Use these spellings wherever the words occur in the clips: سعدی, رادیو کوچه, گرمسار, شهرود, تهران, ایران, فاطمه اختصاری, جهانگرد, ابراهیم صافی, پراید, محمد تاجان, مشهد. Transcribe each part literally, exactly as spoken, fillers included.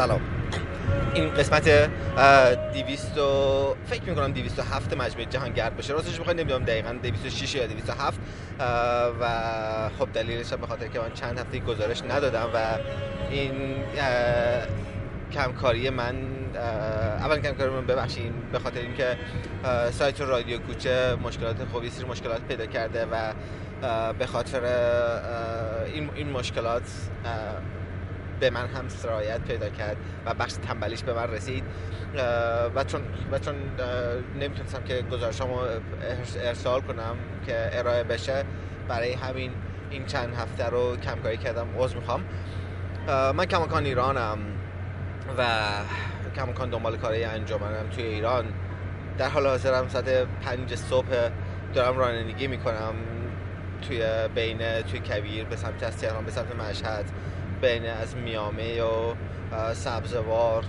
سلام. این قسمت دویست فکر میکنم دویست و هفت مجموعه جهانگرد باشه. راستش میخوام نمیدونم دقیقاً دویست و شش یا دویست و هفت و خب دلیلش هم به خاطر که من چند هفته گزارش ندادم و این کمکاری من اول کمکاری من ببخشید به خاطر اینکه سایت رادیو کوچه مشکلات خوبی سری مشکلات پیدا کرده و به خاطر این این مشکلات به من هم سرایت پیدا کرد و بخش تنبلیش به من رسید و چون و چون نمیتونستم که گزارشامو ارسال کنم که ارائه بشه، برای همین این چند هفته رو کمکاری کردم. عذر میخوام. من کماکان ایرانم و کماکان دنبال کارهای انجامنم توی ایران. در حال حاضر هم ساعت پنج صبح دارم رانندگی میکنم توی بین توی کویر به سمت از تهران به سمت مشهد، بین از میامه و سبزوار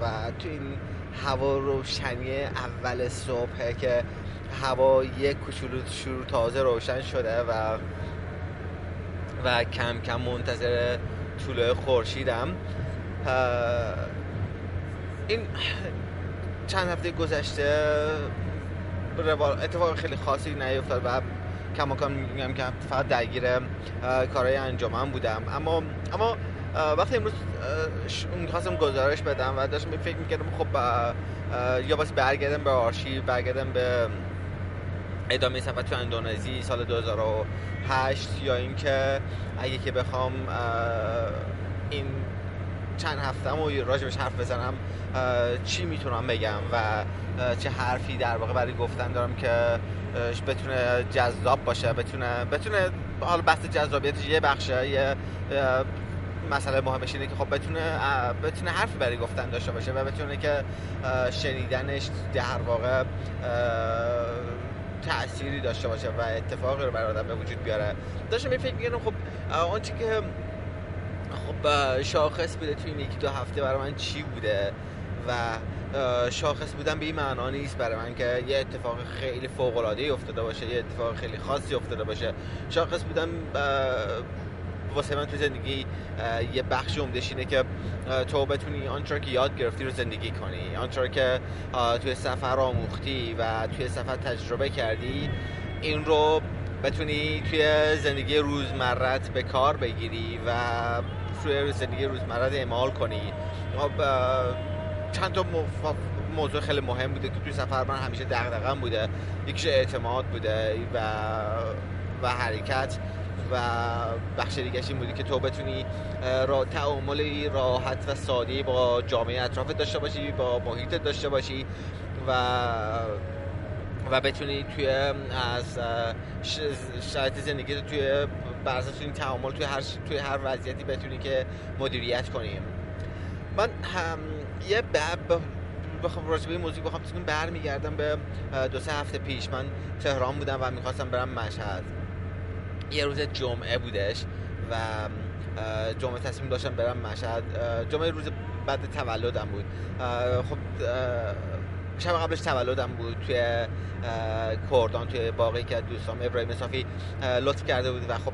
و تو این هوا روشنی اول صبحه که هوا یک کوچولو شروع تازه روشن شده و و کم کم منتظر طلوع خورشیدم. این چند هفته گذشته اتفاق خیلی خاصی نیفتاد و کماکان میگم که فقط درگیر کارهای انجامم بودم، اما اما وقتی امروز میخواستم گزارش بدم و داشتم فکر میکردم خب یا باید برگردم به آرشیو، برگردم به ادامه سفر تو اندونزی سال دو هزار و هشت، یا اینکه اگه که بخوام این چند هفته‌مو راجبش حرف بزنم چی میتونم بگم و چه حرفی در واقع برای گفتن دارم که بتونه جذاب باشه، بتونه بتونه حالا بحث جذابیتش یه بخشه، یه مسئله مهمش اینه که خب بتونه بتونه حرفی برای گفتن داشته باشه و بتونه که شنیدنش در واقع تأثیری داشته باشه و اتفاقی رو برای آدم به وجود بیاره. داشتم این فکر می‌کردم خب اون چیزی که خب شاخص بوده توی این یکی دو هفته برای من چی بوده و شاخص بودن به این معنا نیست برای من که یه اتفاق خیلی فوق‌العاده‌ای افتاده باشه، یه اتفاق خیلی خاصی افتاده باشه. شاخص بودن واسه من تو زندگی یه بخش عمده‌اش اینه که تو بتونی آنچه که یاد گرفتی رو زندگی کنی، آنچه که توی سفر آموختی و توی سفر تجربه کردی این رو بتونی توی زندگی روزمرت به کار بگیری و توی زندگی روزمرت اعمال کنی. چند تا موضوع خیلی مهم بوده که توی سفر من همیشه دغدغه‌ام بوده. یکیش اعتماد بوده و و حرکت و بخش دیگه‌ش این بوده که تو بتونی را تعامل راحت و ساده با جامعه اطرافت داشته باشی، با محیطت داشته باشی و و بتونی توی از شرایط زندگی توی براساس این تعامل توی هر توی هر وضعیتی بتونی که مدیریت کنیم. من هم یه باب بخوام راجع به این موضوع بخوام بگم برمیگردم به دو سه هفته پیش. من تهران بودم و می‌خواستم برم مشهد. یه روز جمعه بودش و جمعه تصمیم داشتم برم مشهد. جمعه روز بعد تولدم بود. خب شب قبلش تولدم بود توی کردان، توی باغی که دوستام ابراهیم صافی لطف کرده بود و خب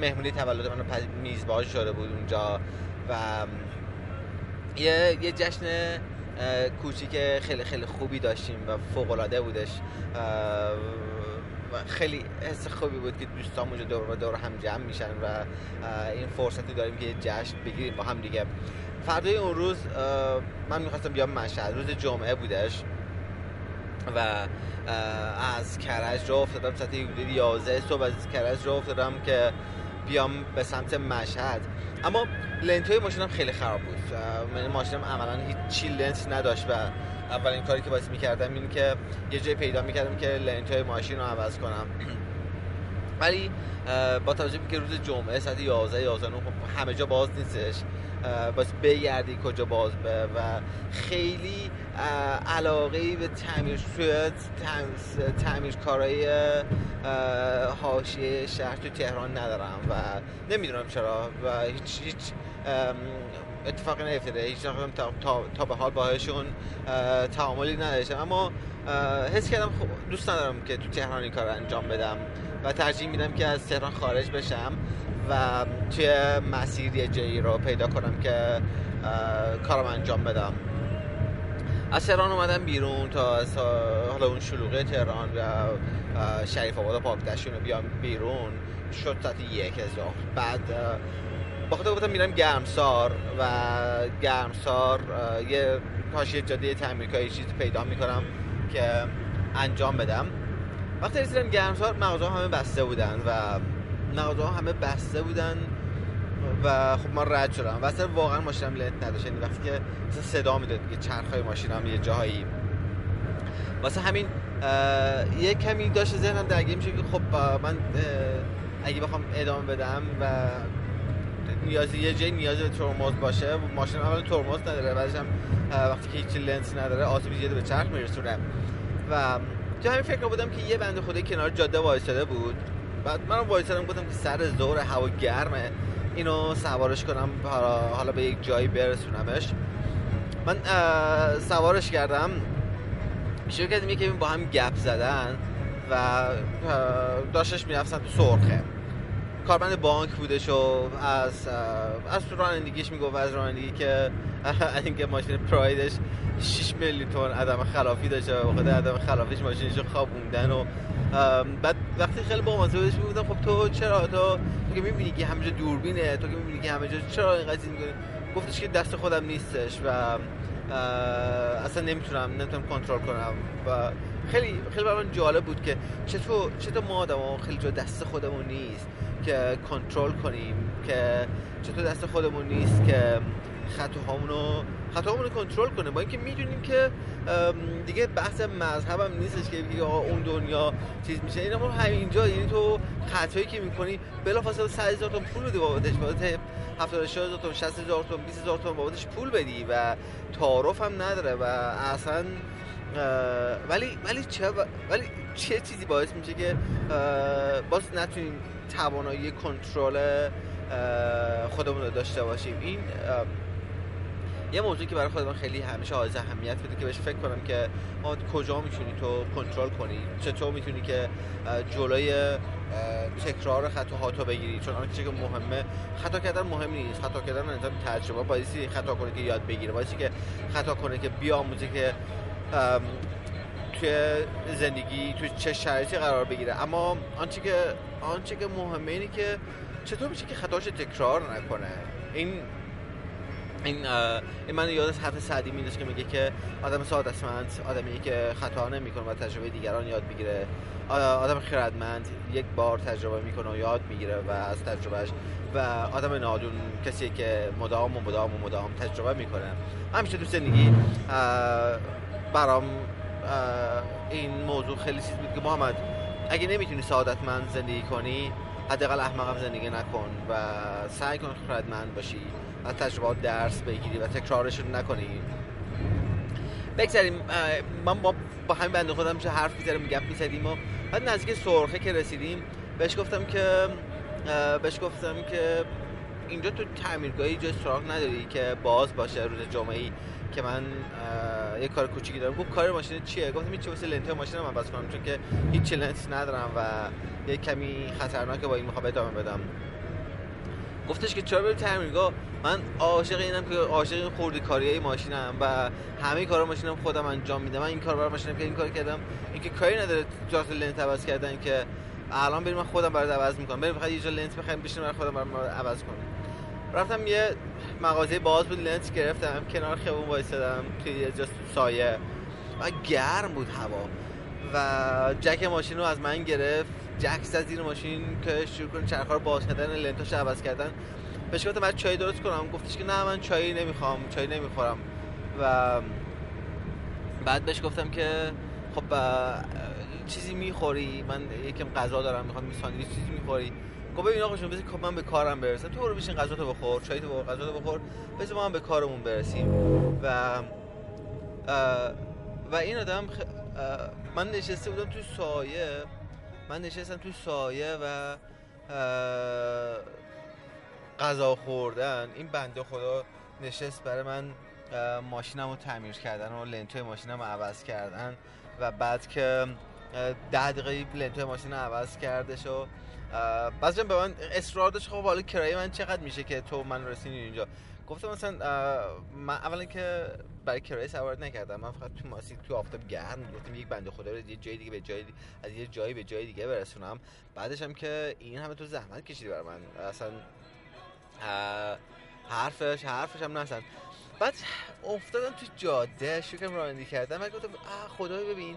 مهمونی تولد من میزبان شده بود اونجا و یه یه جشن کوچیک خیلی خیلی خوبی داشتیم و فوق‌العاده بودش و خیلی حس خوبی بود که دوستان اونجا دور و دور هم جمع میشن و این فرصتی داریم که جشن بگیریم با هم دیگه. فردای اون روز من میخواستم بیام مشهد، روز جمعه بودش و از کرج راه افتادم ساعت یازده صبح از کرج راه افتادم که بیام به سمت مشهد، اما لنت‌های ماشینم خیلی خراب بود. من ماشینم عملاً هیچ لنت نداشت و اولین کاری که باید میکردم این که یه جای پیدا میکردم که لنت‌های ماشین رو عوض کنم، ولی با توجه به اینکه روز جمعه ساعت یازده یازده همه جا باز نیستش، باز بگردی کجا باز به و خیلی علاقه‌ای به تعمیر شد تعمیر کارهای حاشیه شهر تو تهران ندارم و نمیدونم چرا و هیچ هیچ اتفاقی نیفتاده، هیچ وقت تا, تا, تا به حال باهاشون تعاملی نداشتم، اما حس کردم خب دوست ندارم که تو تهران این کار انجام بدم و ترجیح میدم که از تهران خارج بشم و توی مسیر یه جایی رو پیدا کنم که کارم انجام بدم. از تهران اومدم بیرون تا حالا اون شلوغه تهران و شریف آباد و پاکدشتون رو بیام بیرون، شد ساعت یک ظهر. بعد با خودم گفتم میرم گرمسار و گرمسار یه حاشیه جاده تعمیرکاری چیزی پیدا میکنم که انجام بدم. وقتی رسیدم گرمسار مغازه همه بسته بودن و مغازه همه بسته بودن و خب من رد شدم و اصلا واقعا ماشینم لنت نداشت، یعنی وقتی که اصلا صدا میداد دیگه چرخهای ماشینم یه جاهایی، واسه همین یه کمی داشت ذهنم درگیر میشه که خب من اگه بخوام ادامه بدم و نیازی یه جایی نیازی به ترمز باشه، ماشین اول ترمز نداره، بعدش هم وقتی که هیچ لنت نداره آسیب زیاد به چرخ میرسونه. و تو همین فکر بودم که یه بنده خدایی کنار جاده وایساده بود، بعد من وایسادم گفتم که سر ظهر هوا گرمه، اینو سوارش کنم حالا به یک جایی برسونمش. من سوارش کردم، شروع کردیم یکی با هم گپ زدن و داشتش میرفتن تو سرخه، کارمند بانک بودش و از از رانندگیش میگفت، از رانندگی که از اینکه ماشین پرایدش شش میلیون تومان عدم خلافی داشته و خود عدم خلافیش ماشینشو خوابوندن. و بعد وقتی خیلی با مزه بودش میگفتم خب تو چرا تو که میبینی که همه جا دوربینه، تو که میبینی که همه جا چرا اینقدر این میکنی؟ گفتش که دست خودم نیستش و اصلا نمیتونم نمیتونم کنترل کنم. و خیلی خیلی برام جالب بود که چطور چطور ما آدما خیلی جا دست خودمون نیست که کنترل کنیم، که چطور دست خودمون نیست که خطاهامون رو خطاهامون رو کنترل کنه، با اینکه میدونیم که دیگه بحث مذهبم نیستش که دیگه اون دنیا چیز میشه، اینا ما همینجا، یعنی تو خطایی که میکنی بلافاصله صد هزار تومان پول بدی بابتش، بابت هفتاد و شش هزار تومان شصت هزار تومان بیست هزار تومان بابتش پول بدی و تعارف هم نداره و اصلا ولی ولی چه ولی چه چیزی باعث میشه که باز نتونیم توانایی کنترل خودمون رو داشته باشیم. این یه موضوعی که برای خودم خیلی همیشه از اهمیت بده که بهش فکر کنم که ما کجا میتونی تو کنترل کنی، چطور میتونی که جلوی تکرار خطاهاتو بگیری، چون اون چیزی که مهمه خطا کردن مهم نیست، خطا کردن انتها تجربه، بایستی خطا کنه که یاد بگیره، بایستی که خطا کنه که بیاموزه که توی زندگی توی چه شرایطی قرار بگیره. اما آنچه که آنچه که مهمه اینه که چطور میشه که خطاش تکرار نکنه. این این, این من یاد حرف سعدی میاد که میگه که آدم سعادتمند آدمیه که خطا نمیکنه و تجربه دیگران یاد میگیره، آدم خردمند یک بار تجربه میکنه و یاد میگیره و از تجربهش، و آدم نادون کسیه که مدام و مدام و مدام تجربه میکنه. همیشه تو زندگی برام این موضوع خیلی چیز بود که محمد اگه نمیتونی سعادتمند زندگی کنی حداقل احمقم زندگی نکن و سعی کن خردمند باشی، از تجربه درس بگیری و تکرارش رو نکنی. بگذاریم من با, با همین بنده خودم چه حرف میزدیم گپ میزدیم و بعد نزدیک سرخه که رسیدیم بهش گفتم که بهش گفتم که اینجا تو تعمیرگاهی جای سراغ نداری که باز باشه روز جمعه که من یه کار کوچیکی دارم؟ گفت کار ماشین چیه؟ گفتم هیچ چیزی واسه لنت ماشینم عوض کنم چون که هیچ لنت ندارم و یه کمی خطرناکه، با این میخوام ادامه بدم. گفتش که چرا بری تعمیرگاه؟ من عاشق اینم که عاشق این خرد کاریای ماشینم و همه کارا ماشینم خودم انجام میدم. من این کار برای ماشینم که این کار کردم، اینکه کاری نداره جات لنت عوض کردن که الان بریم من خودم برات عوض میکنم، بریم فقط یه جا لنت بخریم بشینیم برای خودم برام عوض کنم. رفتم یه مغازه باز بود، لنت گرفتم، کنار خیابون وایسادم توی یه جا سایه و گرم بود هوا و جک ماشین رو از من گرفت، جک زد زیر ماشین که شروع کنه چرخ‌ها رو باز کردن، لنتاش عوض کردن. بهش گفتم بعد چای درست کنم، گفتش که نه من چای نمیخوام، چای نمیخورم. و بعد بهش گفتم که خب چیزی میخوری؟ من یکم غذا دارم میخوام، می ساندویچ چیزی میخوری؟ گفت ببین آقا جون بذار که من به کارم برسم، تو برو بشین غذا تو بخور، چای تو بخور، غذا تو بخور، بذار ما هم به کارمون برسیم. و و این آدم خ... من نشسته بودم تو سایه، من نشستم تو سایه و غذا خوردن. این بنده خدا نشست برای من ماشینمو تعمیر کردن و لنتوی ماشینمو عوض کردن و بعد که ده دقیقه لنتوی ماشینمو عوض کردش و بعضی به من اصرار داشت خب حالا کرایه من چقدر میشه که تو من رسیدین اینجا؟ گفتم مثلا من اولا که برای کرایه سوارت نکردم، من فقط تو ماسی تو آفتاب گرم گفتم یک بنده خدا رو یه جای دیگه به جای دیگه از یه جایی به جای دیگه برسونم. بعدش هم که این همه تو زحمت کشیدی برای من، اصلا حرفش حرفش هم نزن. بعد افتادم تو جاده شکم رانندگی کردم و گفتم خدای ببین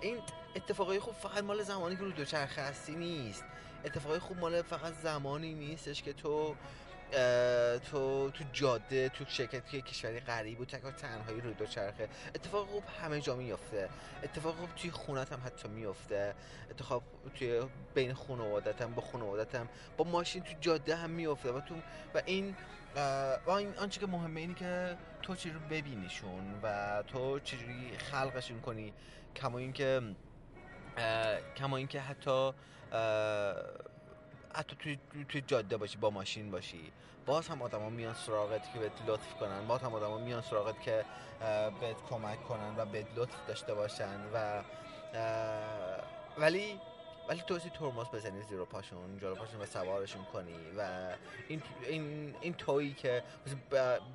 این اتفاقای خوب فقط مال زمانی که رو دوچرخه هستی نیست، اتفاقای خوب مال فقط زمانی نیستش که تو تو تو جاده تو شرکتی کشوری غریب و تک و تنهایی روی دوچرخه. اتفاق خوب همه جا میفته، اتفاق خوب توی خونت هم حتی میفته، اتفاق توی بین خانوادت هم با خانوادت هم با ماشین تو جاده هم میفته. و تو و این و این آنچه که مهمه اینه که تو چجوری ببینیشون و تو چجوری خلقشون کنی، کما اینکه کما اینکه حتی حتی توی توی جاده باشی با ماشین باشی، باز هم آدما میان سراغت که بهت لطف کنن، باز هم آدما میان سراغت که بهت کمک کنن و بهت لطف داشته باشن. و ولی ولی توسی ترمز بزنی زیرو پاشون، جلو پاشون و سوارشون کنی. و این این این تویی که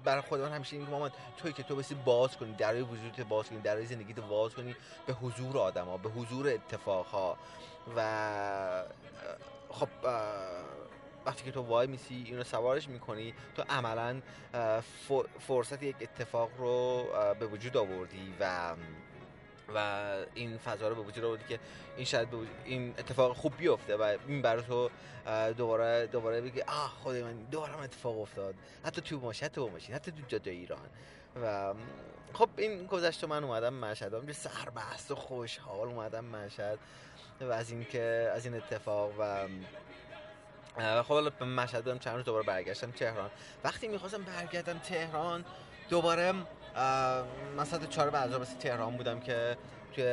برای خود من همیشه میگم مامان تویی که تو بسی باز کنی، درای وجودت باز کنی، درای زندگیت باز کنی به حضور آدما، به حضور اتفاقها. و خب وقتی که تو وای میسی اینو سوارش میکنی، تو عملاً فرصت یک اتفاق رو به وجود آوردی و و این فضا رو به وجود آوردی که این شاید این اتفاق خوب بیفته و این برای تو دوباره دوباره بگی آه خدای من دوباره هم اتفاق افتاد، حتی تو ماشین حتی با ماشین حتی تو جاده ایران. و خب این گذشت من اومدم مشهد، همجور سرمست و خوشحال اومدم مشهد و از این که از این اتفاق. و خب به مشهد بودم چند روز، دوباره برگشتم تهران. وقتی میخواستم برگردم تهران دوباره من ساعت چهار بعد از ظهر تهران بودم که توی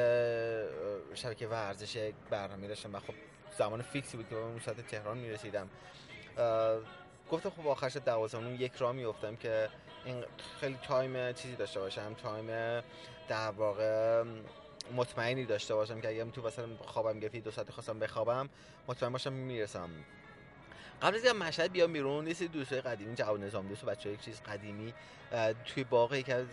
شبکه ورزش یک برنامه داشتم و خب زمان فیکسی بود که من ساعت تهران میرسیدم. گفتم خب آخر شب دوازده اون یک راه میافتم که این خیلی تایم چیزی داشته باشم، تایم در واقع مطمئنی داشته باشم که اگه تو واسه خوابم گرفت دو ساعت خواستم بخوابم مطمئن باشم میرسم. قبل از اینکه مشهد بیام بیرون یه سری دوستای قدیمی، جواب نظام دوست و بچه‌ها یک چیز قدیمی توی باغ یک از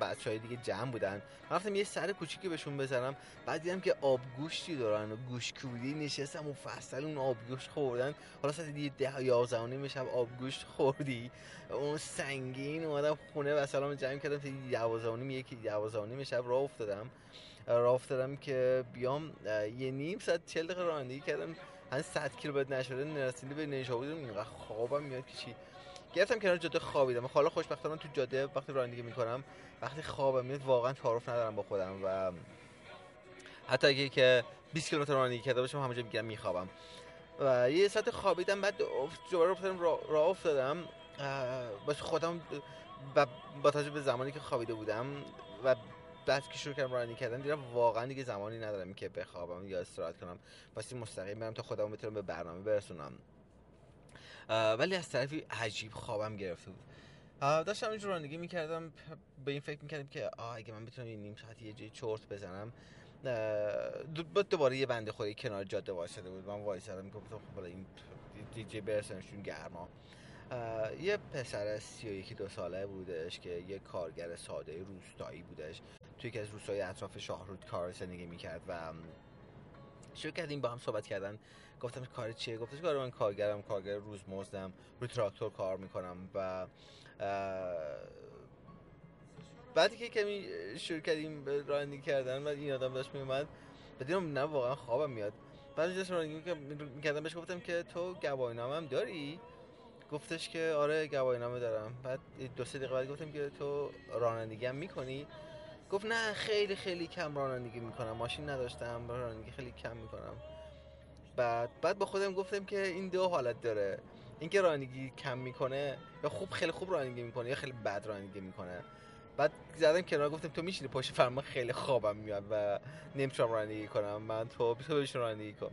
بچه‌های دیگه جمع بودن. من رفتم یه سر کوچیکی بهشون بزنم، بعد دیدم که آبگوشتی دارن و گوشکولی نشستم و فصل اون آبگوشت خوردن. حالا ساعت ده یازده میشب آبگوشت خوردی اون سنگین، اومدم خونه و سلام جمع کردم تا دوازده و نیم یکی دوازده و نیم میشب راه افتادم راه افتادم که بیام. یه نیم ساعت چهل دقیقه رانندگی کردم، هنوز صد کیلومتر نشده نرسیدم به نشابور. اینقدر خوابم میاد که چی، گرفتم کنار جاده خوابیدم. حالا خوشبختانه تو جاده وقتی رانندگی میکنم وقتی خوابم میاد واقعا تعارف ندارم با خودم و حتی اگه که بیست کیلومتر رانندگی کرده باشم همونجا میگم میخوابم. و یه ساعت خوابیدم، بعد دوباره افتادم راه افتادم واسه خودم و با توجه به زمانی که خوابیده بودم و بعد که شروع کردم رانندگی کردن دیدم واقعا دیگه زمانی ندارم که بخوابم یا استراحت کنم، واسه مستقیم برم تا خودمو بتونم به برنامه برسونم. ولی از طرفی عجیب خوابم گرفته بود، داشتم اینجور رانندگی میکردم به این فکر میکردم که آه اگه من بتونم نیم ساعت یه جای چرت بزنم. دوباره یه بنده خدایی کنار جاده وایساده بود، من وایسادم گفتم خب این دیجی برسنشون گرما. یه پسر سی و یک دو ساله بودش که یه کارگر ساده روستایی بودش، توی یکی از روستای اطراف شهرود کار زندگی میکرد و شروع کردیم با هم صحبت کردن. گفتم کار چیه؟ گفتش کار من کارگرم، کارگر روزمزدم، روی تراکتور کار میکنم. و بعدی که کمی شروع کردیم رانندگی کردن و این آدم داشت میومد بدیدم نه واقعا خوابم میاد. بعد اینجاست رانندگی میکردم بهش گفتم که تو گواهینامه هم داری؟ گفتش که آره گواهینامه دارم. بعد دو سه دقیقه بعد گفتم که تو رانندگی هم میکنی؟ گفت نه خیلی خیلی کم رانندگی میکنم، ماشین نداشتم، رانندگی خیلی کم میکنم. بعد بعد با خودم گفتم که این دو حالت داره، اینکه رانندگی کم میکنه یا خوب خیلی خوب رانندگی میکنه یا خیلی بد رانندگی میکنه. بعد زدم کنار گفتم تو میشینی پشت فرمان خیلی خوابم میاد و نمیتونم رانندگی کنم، من تو بیشتر رانندگی کن.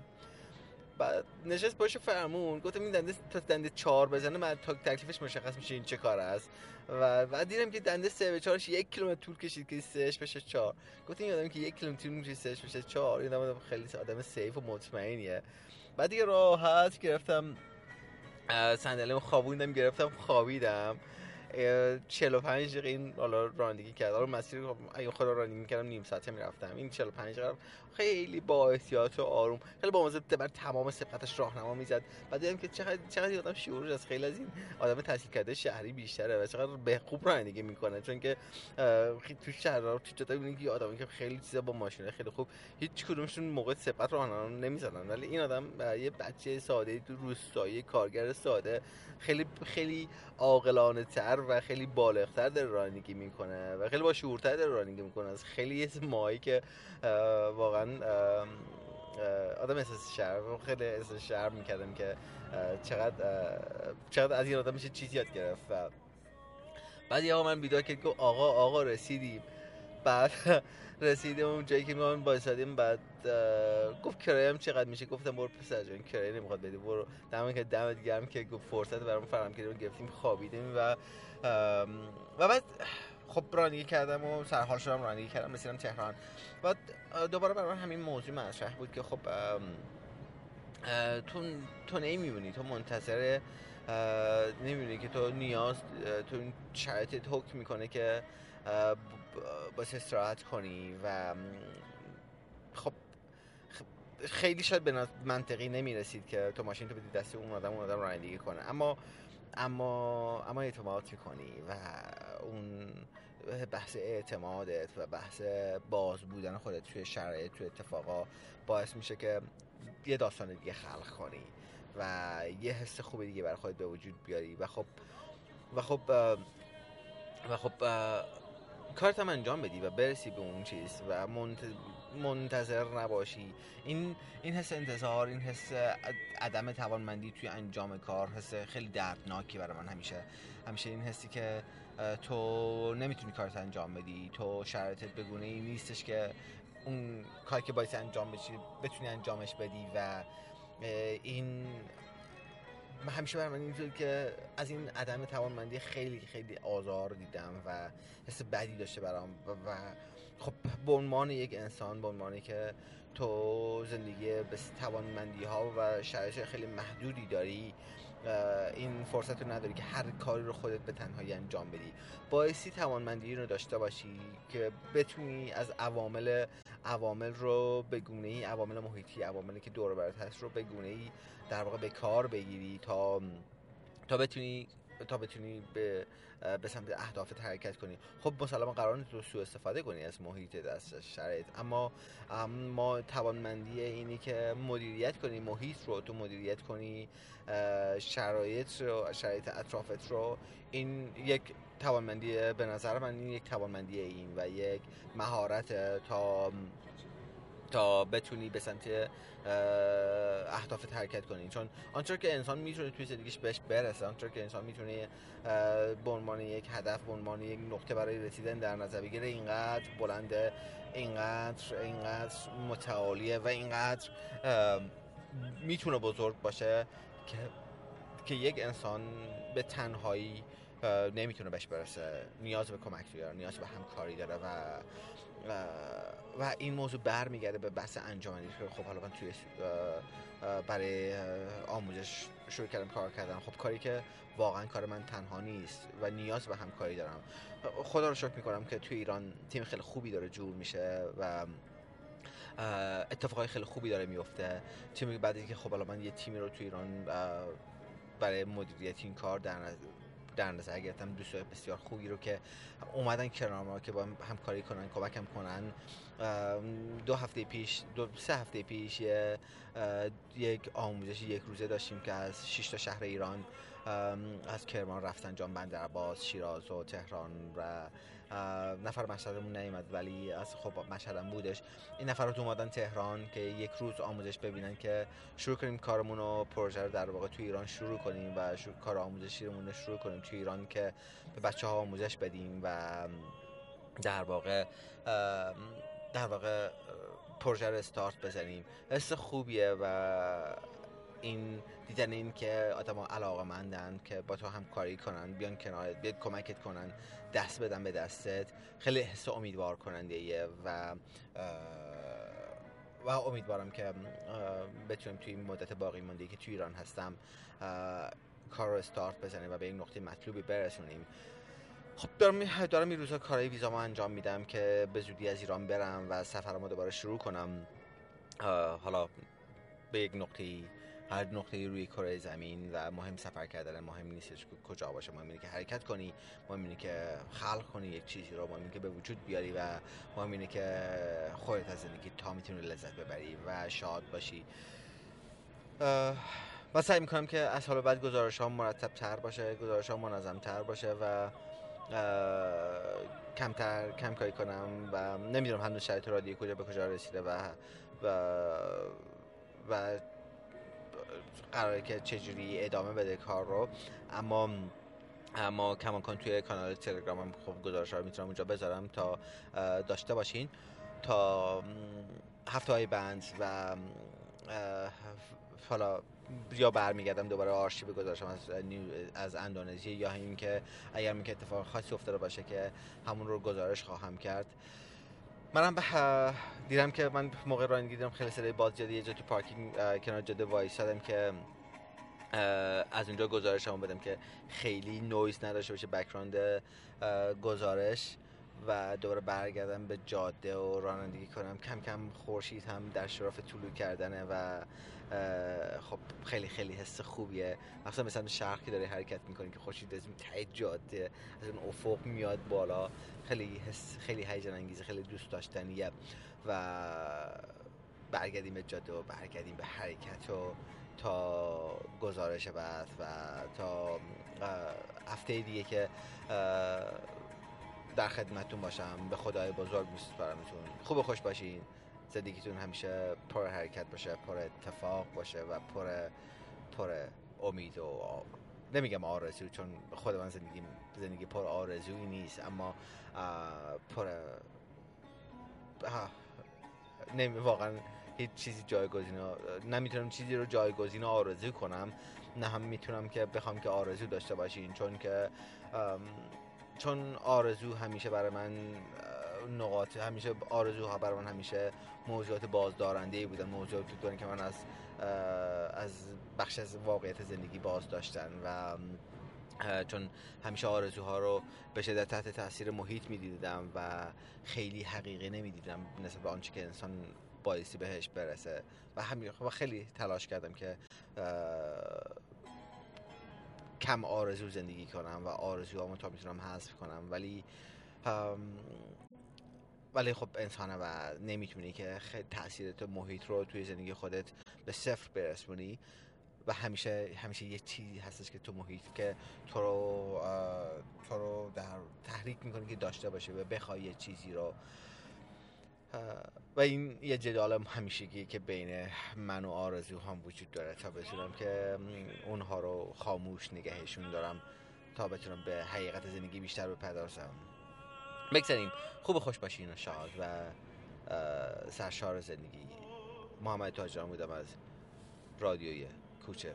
بعد نشست پاش فرمون، گفتم این دنده تا دنده چهار بزنه من تا تکلیفش مشخص میشه این چه کار است. و بعد دیدم که دنده سه به چهارش یک کیلومتر طول کشید که سهش بشه چهار. گفتم این آدمی که یک کیلومتر طول میشه سهش بشه چهار، این آدم خیلی آدم سیف و مطمئنیه. بعد دیگه راحت گرفتم صندلیمو خوابوندم، گرفتم خوابیدم. چهل و پنج دقیقه این حالا رانندگی کردم، حالا مسیر اگه خدا رانندگی می‌کردم نیم ساعته می‌رفتم. این چهل و پنج دقیقه خیلی با احتیاط و آروم، خیلی با مزه بر تمام سبقتش راهنما می‌زد. بعد دیدم که چقدر چقدر آدم شعورش از خیلی از این آدم تحصیل کرده شهری بیشتره و چقدر به خوب رانندگی می‌کنه، چون که تو شهرها تو جاده می‌بینی که آدمی که خیلی چیزا با ماشینای خیلی خوب هیچ کدومشون موقع سبقت راهنما نمی‌زدن، ولی این آدم یه بچه ساده تو روستایی کارگر ساده خیلی خیلی عاقلانه‌تر و خیلی بالغتر در رانندگی میکنه و خیلی با شعورتر در رانندگی میکنه از خیلی یه ماهی که واقعا آدم احساس شرم، خیلی احساس شرم میکردم که چقدر چقدر از این آدم میشه چیزی یاد گرفت. و بعد یه آقا من بیدار کرد که آقا آقا رسیدیم. بعد رسیدیم اون جایی که میخوایم وایسادیم، بعد گفت کرایم چقدر میشه؟ گفتم برو پسر جان کرایه نمیخواد بدی، برو. دمت گرم، دمت گرم که گفت فرصت برام فراهم کردیم، گرفتیم خوابیدیم. و و بعد خب رانندگی کردم و سرحال شدم، رانندگی کردم رسیدم تهران. بعد دوباره برام همین موضوع مطرح بود که خب تو تو نمیمونی، تو منتظر نمیمونی که تو نیاز تو شرایطت حکم میکنه که باید استراحت کنی. و خب خیلی شاید به منطقی نمیرسید که تو ماشین تو بدی دست اون آدم اون آدم رانندگی کنه، اما اما اما اعتماد میکنی و اون بحث اعتمادت و بحث باز بودن خودت توی شرایط توی اتفاقا باعث میشه که یه داستان دیگه خلق کنی و یه حس خوب دیگه برای خودت به وجود بیاری. و خب و خب و خب کارت هم انجام بدی و برسی به اون چیز و منتظر نباشی. این این حس انتظار، این حس عدم توانمندی توی انجام کار حس خیلی دردناکی برای من همیشه همیشه این حسی که تو نمیتونی کارت انجام بدی، تو شرایطت به گونه‌ای نیستش که اون کاری که باید انجام بشه بتونی انجامش بدی. و این همیشه برای من اینجوری که از این عدم توانمندی خیلی خیلی آزار دیدم و حس بدی داشته برام. و خب به عنوان یک انسان، به عنوانی که تو زندگی به توانمندی ها و شرایط خیلی محدودی داری، این فرصت رو نداری که هر کاری رو خودت به تنهایی انجام بدی. باعثی توانمندی رو داشته باشی که بتونی از عوامل عوامل رو به گونه‌ای، عوامل محیطی، عواملی که دور و برت هست رو به گونه‌ای در واقع به کار بگیری تا تا بتونی تا بتونی به به سمت اهدافت حرکت کنی. خب مسلما قرار نیست تو سوء استفاده کنی از محیط دست شرایط، اما ما توانمندی اینی که مدیریت کنی محیط رو، تو مدیریت کنی شرایط رو، شرایط اطرافت رو، این یک توانمندی به نظر من این یک توانمندی این و یک مهارت تا تا بتونی به سمت اهدافت حرکت کنی. چون آنطور که انسان میتونه توی زندگیش بهش برسه، آنطور که انسان میتونه به عنوان یک هدف، به عنوان یک نقطه برای رسیدن در نظر بگیره، اینقدر بلنده، اینقدر اینقدر متعالیه و اینقدر میتونه بزرگ باشه که که یک انسان به تنهایی نمیتونه بهش برسه، نیاز به کمک داره، نیاز به همکاری داره. و و این موضوع برمیگرده به بحث انجامندی که خب حالا من توی برای آموزش شروع کردم کار کردم. خب کاری که واقعا کار من تنها نیست و نیاز به همکاری دارم. خدا رو شکر میکنم که توی ایران تیم خیلی خوبی داره جور میشه و اتفاقای خیلی خوبی داره میفته. تیمی بعد اینکه خب حالا من یه تیمی رو توی ایران برای مدیریت این کار در در نظر گرفتم، دوستای بسیار خوبی رو که اومدن کنار ما که با هم همکاری کنن، کمکم کنن. دو هفته پیش دو سه هفته پیش یک آموزش یک روزه داشتیم که از شش تا شهر ایران، از کرمان رفتن جان بندرعباس، شیراز و تهران و نفر مشهدمون نیامد ولی از خب مشهدم بودش. این نفرات اومدن تهران که یک روز آموزش ببینن که شروع کنیم کارمون رو، پروژه رو در واقع تو ایران شروع کنیم و شروع کار آموزشیمون رو شروع کنیم تو ایران که به بچه‌ها آموزش بدیم و در واقع در واقع پروژه رو استارت بزنیم. حس خوبیه و این دیدن این که آدم‌ها علاقه‌مندن که با تو همکاری کنن، بیان کنارت، بیان کمکت کنن، دست بدن به دستت، خیلی حس امیدوار کننده ایه و و امیدوارم که بتونیم توی این مدت باقی مانده‌ای که توی ایران هستم کار رو استارت بزنیم و به این نقطه مطلوبی برسونیم. خب دارم دارم این روزا کارهای ویزامو انجام میدم که به زودی از ایران برم و سفرمو دوباره شروع کنم، حالا به یک نقطه، هر نقطه‌ای روی کره زمین. و مهم سفر کردن، مهم نیستش کجا باشه، مهم اینه که حرکت کنی، مهم اینه که خلق کنی یک چیزی رو، مهم اینه که به وجود بیاری و مهم اینه که خودت از زندگی تا میتونی لذت ببری و شاد باشی. و سعی میکنم که از حالا بعد گزارشام مرتب تر باشه، گزارشام منظم تر باشه و کمتر کم کاری کنم و نمیدونم هنوز شرایط رادیو کجا به کجا رسیده و و و قراره که چجوری ادامه بده کار رو. اما اما کماکان توی کانال تلگرامم خوب گزارش ها رو میتونم اونجا بذارم تا داشته باشین تا هفته های بند و حالا یا برمیگردم دوباره آرشیو گذاشتم از از اندونزی، یا همین که اگر می که اتفاق خاصی افتاده باشه که همون رو گزارش خواهم کرد. منم دیدم که من موقع رانندگی دیدم خیلی سری باز جاده، یه جا تو پارکینگ کنار جاده وایسادم که از اونجا گزارشمو بدم که خیلی نویز نداشته باشه بک‌گراند گزارش و دوباره برگردم به جاده و رانندگی کنم. کم کم خورشید هم در شرف طلوع کردنه و خب خیلی خیلی حس خوبیه، مخصوصا مثلا شرق که داره حرکت میکنی که خورشید از ته جاده از اون افق میاد بالا، خیلی حس خیلی هیجان انگیزه، خیلی دوست داشتنیه. و برگردیم به جاده و برگردیم به حرکت و تا گزارش بعد و تا هفته دیگه که در خدمتتون باشم. به خدای بزرگ میسپارمتون. خوب و خوش باشین، زندگیتون همیشه پر حرکت باشه، پر اتفاق باشه و پر پر امید و آ... نمیگم آرزو، چون خود من زندگی زندگی پر آرزویی نیست، اما پر آه... نمی واقعا هیچ چیزی جایگزین، نمیتونم چیزی رو جایگزین آرزو کنم، نه هم میتونم که بخوام که آرزو داشته باشین، چون که آم... چون آرزو همیشه برای من نقاط همیشه آرزوها برای من همیشه موضوعات بازدارنده‌ای بودن، موضوعاتی بودن که من از از بخش از واقعیت زندگی باز داشتن و چون همیشه آرزوها رو به شدت تحت تاثیر محیط می‌دیدم و خیلی حقیقی نمی‌دیدم نسبت به آنچه که انسان بایستی بهش برسه. و همین خیلی تلاش کردم که کم آرزو زندگی کنم و آرزوهامو تا میتونم حذف کنم، ولی ولی خب انسانه و نمیتونی که تاثیرات محیط رو توی زندگی خودت به صفر برسونی و همیشه همیشه یه چیزی هستش که تو محیط که تو رو تو رو در تحریک میکنه که داشته باشه و بخوای یه چیزی رو. و این یه جدال همیشگی که بین من و آرزوهام وجود داره تا بتونم که اونها رو خاموش نگهشون دارم تا بتونم به حقیقت زندگی بیشتر بپردازم. بگذاریم خوب خوش باشین و شاد و سرشار زندگی. محمد تاجان بودم از رادیوی کوچه.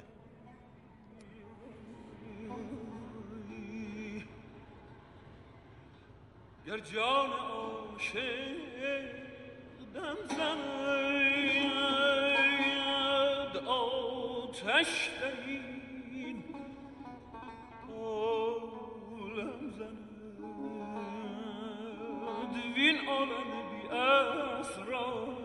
گر جان عاشق دم زند آتش در این عالم زند، وین عالم بی اسرار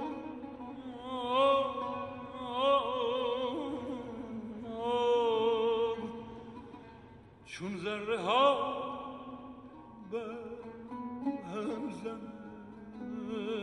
چون ذره ها به هم زند.